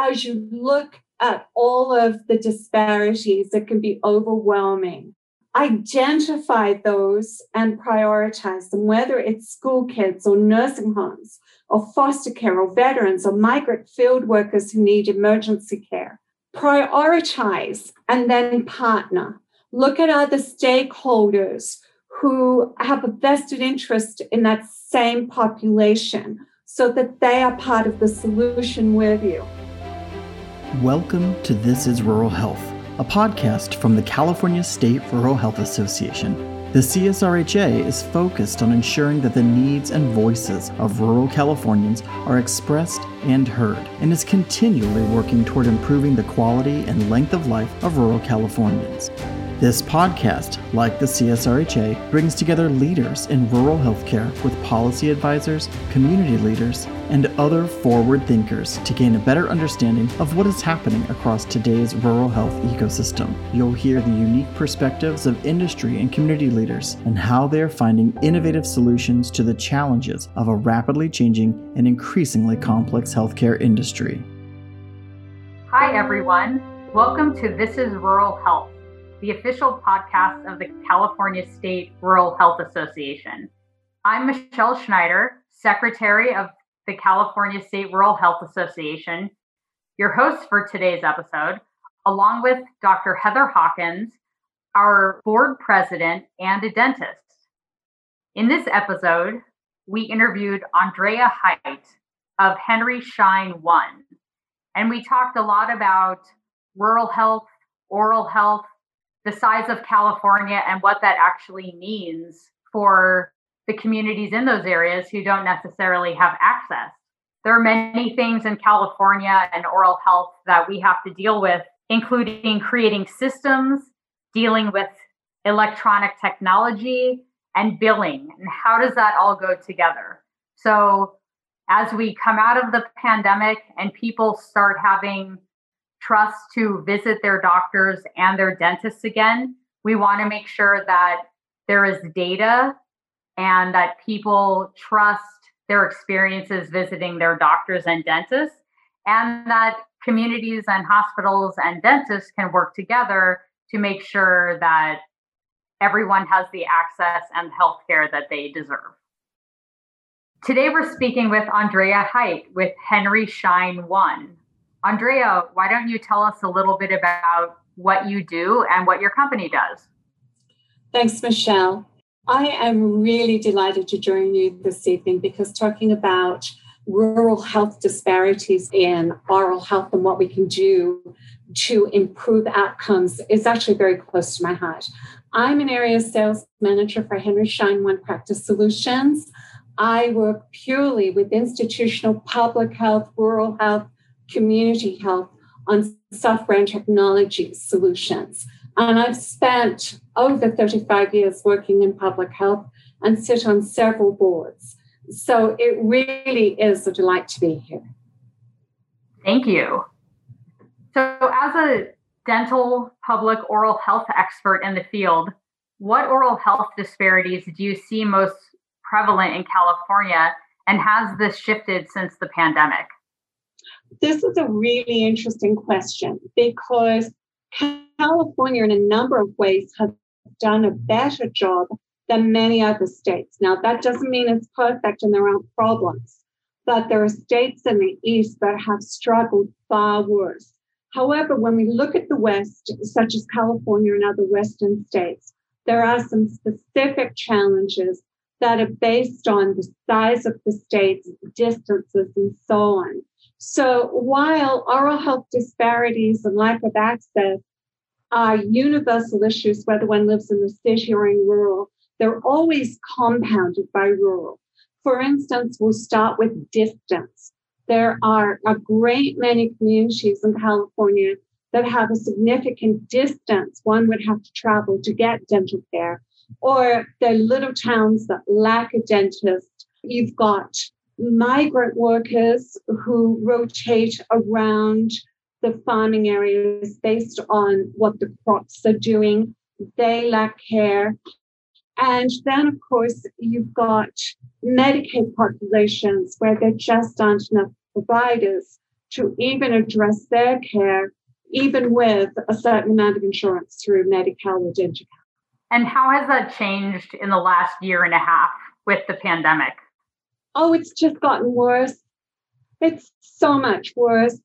as you look at all of the disparities that can be overwhelming, identify those and prioritize them, whether it's school kids or nursing homes or foster care or veterans or migrant field workers who need emergency care. Prioritize and then partner. Look at other stakeholders who have a vested interest in that same population so that they are part of the solution with you. Welcome to This is Rural Health, a podcast from the California State Rural Health Association. The CSRHA is focused on ensuring that the needs and voices of rural Californians are expressed and heard, and is continually working toward improving the quality and length of life of rural Californians. This podcast, like the CSRHA, brings together leaders in rural healthcare with policy advisors, community leaders, and other forward thinkers to gain a better understanding of what is happening across today's rural health ecosystem. You'll hear the unique perspectives of industry and community leaders and how they are finding innovative solutions to the challenges of a rapidly changing and increasingly complex healthcare industry. Hi, everyone. Welcome to This is Rural Health, the official podcast of the California State Rural Health Association. I'm Michelle Schneider, Secretary of the California State Rural Health Association, your host for today's episode, along with Dr. Heather Hawkins, our board president and a dentist. In this episode, we interviewed Andrea Heidt of Henry Schein One, and we talked a lot about rural health, oral health, the size of California, and what that actually means for the communities in those areas who don't necessarily have access. There are many things in California and oral health that we have to deal with, including creating systems, dealing with electronic technology, and billing. And how does that all go together? So as we come out of the pandemic and people start having trust to visit their doctors and their dentists again, we want to make sure that there is data and that people trust their experiences visiting their doctors and dentists, and that communities and hospitals and dentists can work together to make sure that everyone has the access and health care that they deserve. Today, we're speaking with Andrea Heidt with Henry Schein One. Andrea, why don't you tell us a little bit about what you do and what your company does? Thanks, Michelle. I am really delighted to join you this evening because talking about rural health disparities in oral health and what we can do to improve outcomes is actually very close to my heart. I'm an area sales manager for Henry Schein One Practice Solutions. I work purely with institutional public health, rural health, community health on software and technology solutions. And I've spent over 35 years working in public health and sit on several boards. So it really is a delight to be here. Thank you. So as a dental public oral health expert in the field, what oral health disparities do you see most prevalent in California, and has this shifted since the pandemic? This is a really interesting question because California, in a number of ways, has done a better job than many other states. Now, that doesn't mean it's perfect and there aren't problems, but there are states in the East that have struggled far worse. However, when we look at the West, such as California and other Western states, there are some specific challenges that are based on the size of the states, distances, and so on. So while oral health disparities and lack of access are universal issues, whether one lives in the city or in rural, they're always compounded by rural. For instance, we'll start with distance. There are a great many communities in California that have a significant distance one would have to travel to get dental care, or they're little towns that lack a dentist. You've got migrant workers who rotate around the farming areas based on what the crops are doing. They lack care. And then, of course, you've got Medicaid populations where there just aren't enough providers to even address their care, even with a certain amount of insurance through Medi-Cal or Denti-Cal. And how has that changed in the last year and a half with the pandemic? Oh, it's just gotten worse. It's so much worse.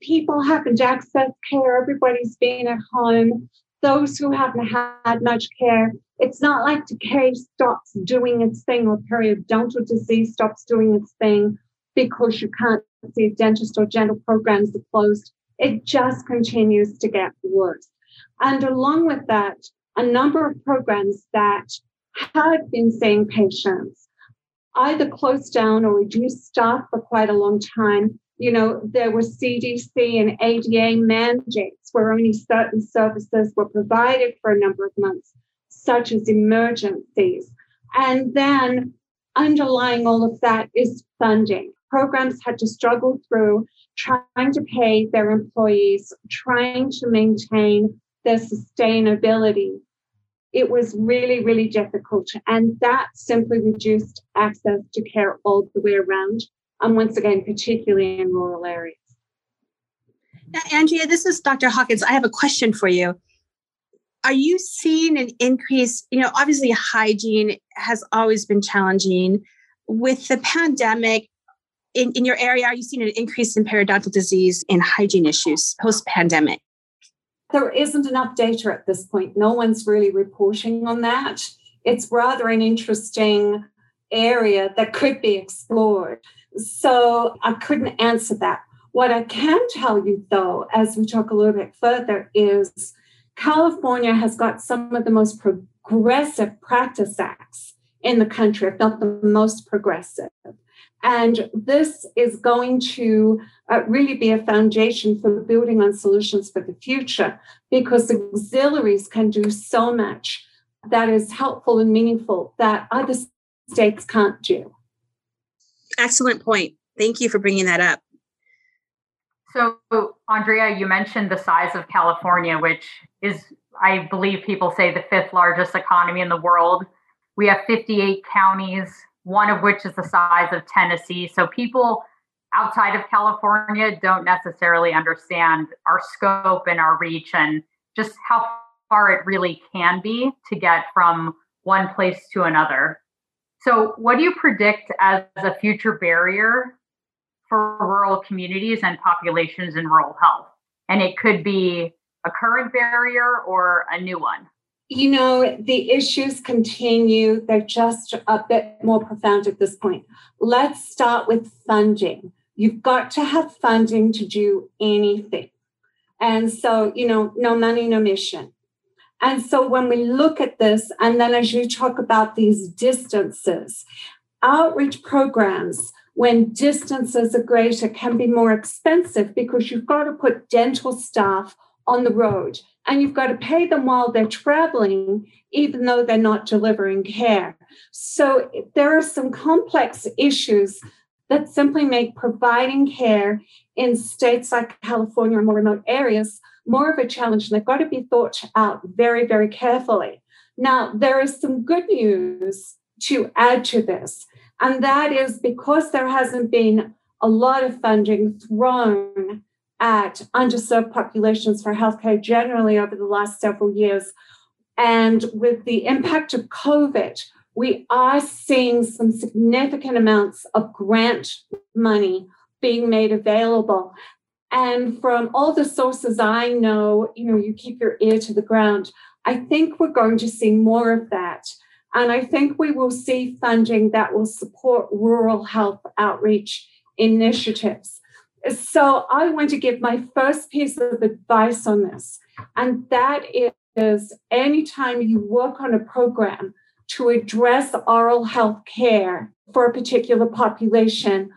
People haven't accessed care. Everybody's been at home. Those who haven't had much care, it's not like decay stops doing its thing or periodontal disease stops doing its thing because you can't see dentists or dental programs are closed. It just continues to get worse. And along with that, a number of programs that had been seeing patients either closed down or reduced staff for quite a long time. You know, there were CDC and ADA mandates where only certain services were provided for a number of months, such as emergencies. And then underlying all of that is funding. Programs had to struggle through trying to pay their employees, trying to maintain their sustainability. It was really, really difficult. And that simply reduced access to care all the way around. And once again, particularly in rural areas. Now, Andrea, this is Dr. Hawkins. I have a question for you. Are you seeing an increase? You know, obviously hygiene has always been challenging. With the pandemic in your area, are you seeing an increase in periodontal disease and hygiene issues post-pandemic? There isn't enough data at this point. No one's really reporting on that. It's rather an interesting area that could be explored. So I couldn't answer that. What I can tell you, though, as we talk a little bit further, is California has got some of the most progressive practice acts in the country, if not the most progressive. And this is going to really be a foundation for building on solutions for the future, because auxiliaries can do so much that is helpful and meaningful that other states can't do. Excellent point. Thank you for bringing that up. So, Andrea, you mentioned the size of California, which is, I believe people say, the fifth largest economy in the world. We have 58 counties, one of which is the size of Tennessee. So people outside of California don't necessarily understand our scope and our reach and just how far it really can be to get from one place to another. So what do you predict as a future barrier for rural communities and populations in rural health? And it could be a current barrier or a new one. You know, the issues continue. They're just a bit more profound at this point. Let's start with funding. You've got to have funding to do anything. And so, you know, no money, no mission. And so when we look at this, and then as you talk about these distances, outreach programs, when distances are greater, can be more expensive because you've got to put dental staff on the road and you've got to pay them while they're traveling, even though they're not delivering care. So there are some complex issues that simply make providing care in states like California and more remote areas more of a challenge, and they've got to be thought out very, very carefully. Now, there is some good news to add to this, and that is because there hasn't been a lot of funding thrown at underserved populations for healthcare generally over the last several years. And with the impact of COVID, we are seeing some significant amounts of grant money being made available. And from all the sources I know, you know, you keep your ear to the ground. I think we're going to see more of that. And I think we will see funding that will support rural health outreach initiatives. So I want to give my first piece of advice on this. And that is anytime you work on a program to address oral health care for a particular population,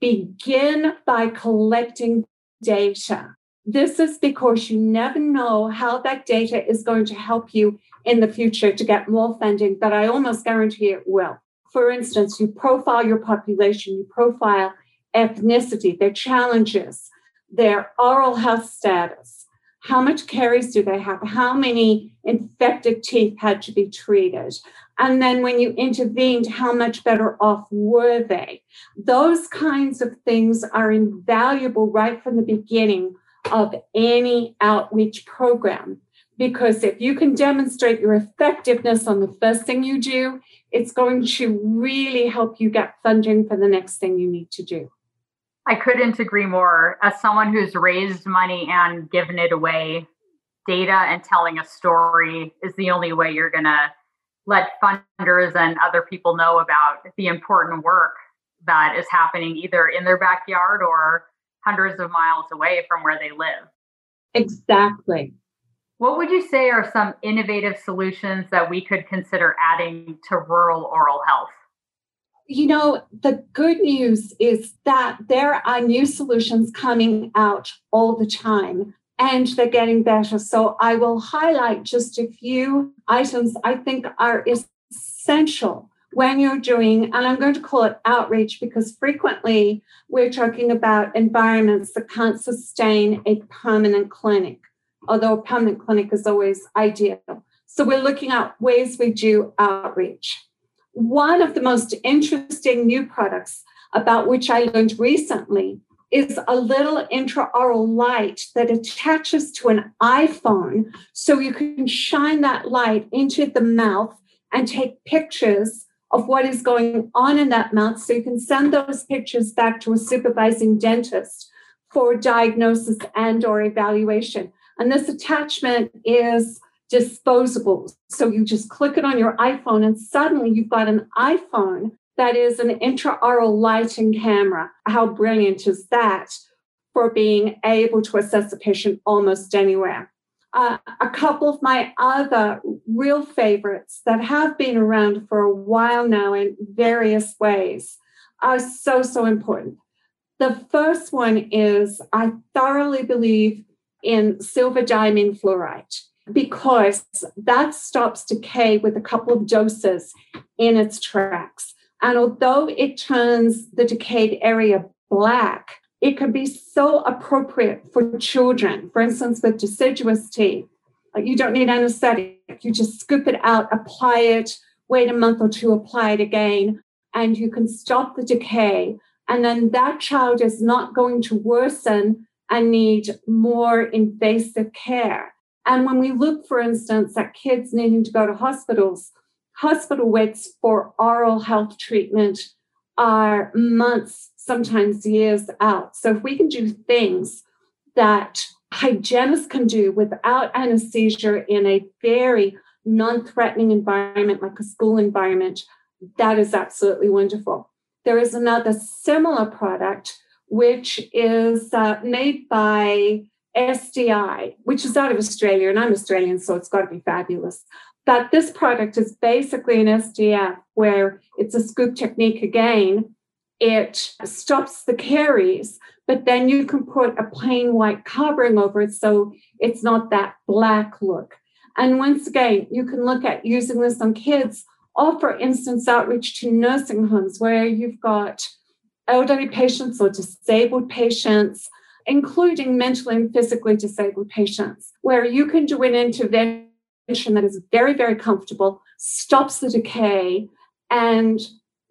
begin by collecting data. This is because you never know how that data is going to help you in the future to get more funding, but I almost guarantee it will. For instance, you profile your population, you profile ethnicity, their challenges, their oral health status, How much caries do they have? How many infected teeth had to be treated? And then when you intervened, how much better off were they? Those kinds of things are invaluable right from the beginning of any outreach program, because if you can demonstrate your effectiveness on the first thing you do, it's going to really help you get funding for the next thing you need to do. I couldn't agree more. As someone who's raised money and given it away, data and telling a story is the only way you're going to let funders and other people know about the important work that is happening either in their backyard or hundreds of miles away from where they live. Exactly. What would you say are some innovative solutions that we could consider adding to rural oral health? You know, the good news is that there are new solutions coming out all the time, and they're getting better. So I will highlight just a few items I think are essential when you're doing, and I'm going to call it outreach, because frequently we're talking about environments that can't sustain a permanent clinic, although a permanent clinic is always ideal. So we're looking at ways we do outreach. One of the most interesting new products about which I learned recently is a little intraoral light that attaches to an iPhone, so you can shine that light into the mouth and take pictures of what is going on in that mouth, so you can send those pictures back to a supervising dentist for diagnosis and or evaluation. And this attachment is disposable. So you just click it on your iPhone and suddenly you've got an iPhone that is an intraoral lighting camera. How brilliant is that for being able to assess a patient almost anywhere? A couple of my other real favorites that have been around for a while now in various ways are so, so important. The first one is, I thoroughly believe in silver diamine fluoride, because that stops decay with a couple of doses in its tracks. And although it turns the decayed area black, it can be so appropriate for children. For instance, with deciduous teeth, you don't need anesthetic. You just scoop it out, apply it, wait a month or two, apply it again, and you can stop the decay. And then that child is not going to worsen and need more invasive care. And when we look, for instance, at kids needing to go to hospitals, hospital waits for oral health treatment are months, sometimes years out. So if we can do things that hygienists can do without anesthesia in a very non-threatening environment, like a school environment, that is absolutely wonderful. There is another similar product, which is made by SDI, which is out of Australia, and I'm Australian, so it's got to be fabulous. But this product is basically an SDF where it's a scoop technique again. It stops the caries, but then you can put a plain white covering over it so it's not that black look. And once again, you can look at using this on kids, or for instance, outreach to nursing homes where you've got elderly patients or disabled patients, including mentally and physically disabled patients, where you can do an intervention that is very, very comfortable, stops the decay, and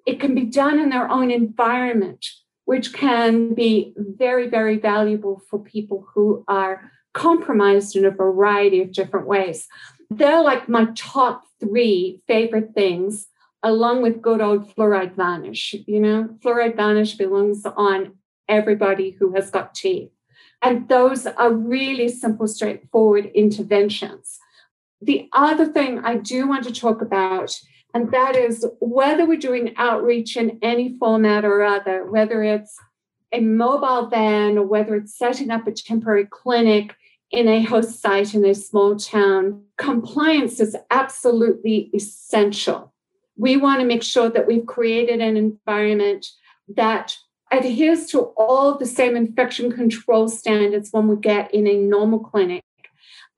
it can be done in their own environment, which can be very, very valuable for people who are compromised in a variety of different ways. They're like my top three favorite things, along with good old fluoride varnish. You know, fluoride varnish belongs on everybody who has got teeth. And those are really simple, straightforward interventions. The other thing I do want to talk about, and that is whether we're doing outreach in any format or other, whether it's a mobile van or whether it's setting up a temporary clinic in a host site in a small town, compliance is absolutely essential. We want to make sure that we've created an environment that adheres to all the same infection control standards when we get in a normal clinic,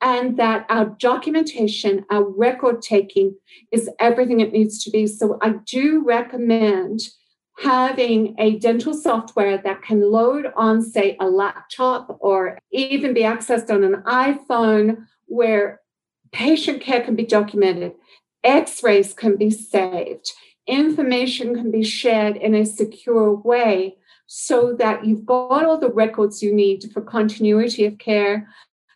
and that our documentation, our record taking is everything it needs to be. So I do recommend having a dental software that can load on, say, a laptop or even be accessed on an iPhone where patient care can be documented, x-rays can be saved, information can be shared in a secure way so that you've got all the records you need for continuity of care.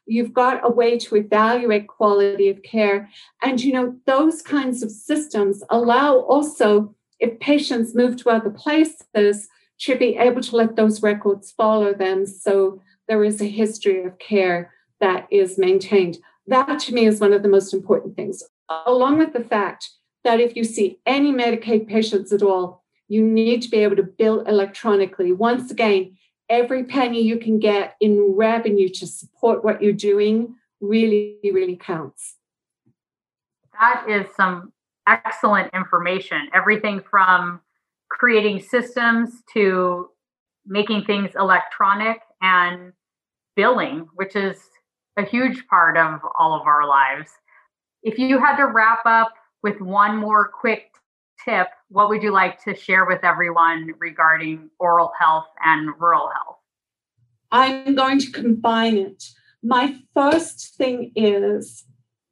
You've got a way to evaluate quality of care. And, you know, those kinds of systems allow also, if patients move to other places, to be able to let those records follow them. So there is a history of care that is maintained. That, to me, is one of the most important things, along with the fact that if you see any Medicaid patients at all, you need to be able to bill electronically. Once again, every penny you can get in revenue to support what you're doing really, really counts. That is some excellent information. Everything from creating systems to making things electronic and billing, which is a huge part of all of our lives. If you had to wrap up with one more quick tip, what would you like to share with everyone regarding oral health and rural health? I'm going to combine it. My first thing is,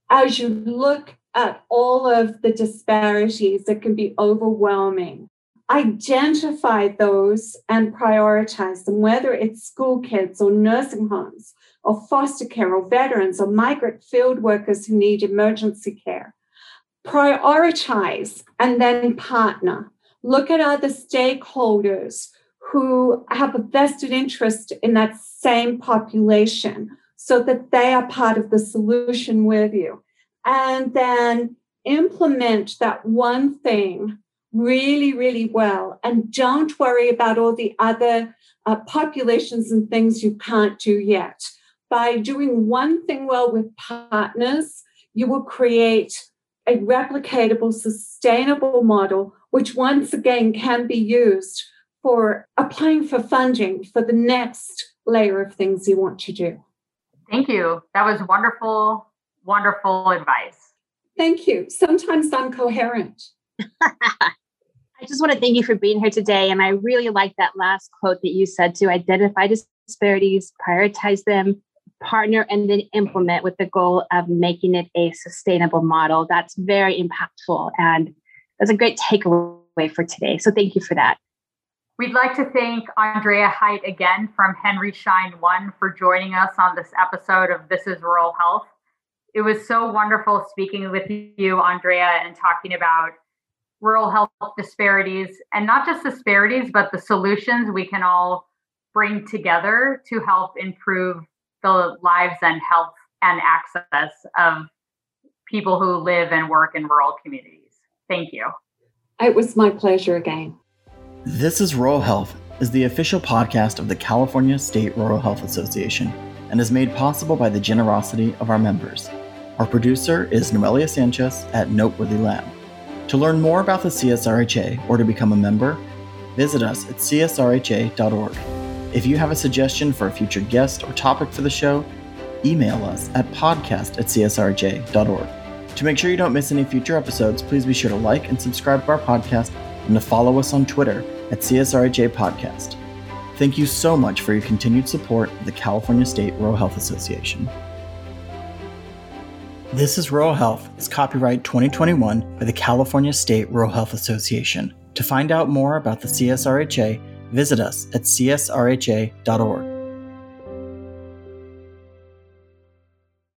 as you look at all of the disparities that can be overwhelming, identify those and prioritize them, whether it's school kids or nursing homes or foster care or veterans or migrant field workers who need emergency care. Prioritize and then partner. Look at other stakeholders who have a vested interest in that same population so that they are part of the solution with you. And then implement that one thing really, really well. And don't worry about all the other populations and things you can't do yet. By doing one thing well with partners, you will create a replicatable, sustainable model, which once again can be used for applying for funding for the next layer of things you want to do. Thank you. That was wonderful, wonderful advice. Thank you. Sometimes I'm coherent. I just want to thank you for being here today. And I really like that last quote that you said, to identify disparities, prioritize them, partner, and then implement with the goal of making it a sustainable model. That's very impactful. And that's a great takeaway for today. So thank you for that. We'd like to thank Andrea Heidt again from Henry Schein One for joining us on this episode of This is Rural Health. It was so wonderful speaking with you, Andrea, and talking about rural health disparities, and not just disparities, but the solutions we can all bring together to help improve the lives and health and access of people who live and work in rural communities. Thank you. It was my pleasure again. This is Rural Health is the official podcast of the California State Rural Health Association and is made possible by the generosity of our members. Our producer is Noelia Sanchez at Noteworthy Lab. To learn more about the CSRHA or to become a member, visit us at csrha.org. If you have a suggestion for a future guest or topic for the show, email us at podcast@csrj.org. To make sure you don't miss any future episodes, please be sure to like and subscribe to our podcast and to follow us on Twitter at CSRHA Podcast. Thank you so much for your continued support of the California State Rural Health Association. This is Rural Health is copyright 2021 by the California State Rural Health Association. To find out more about the CSRHA, visit us at csrha.org.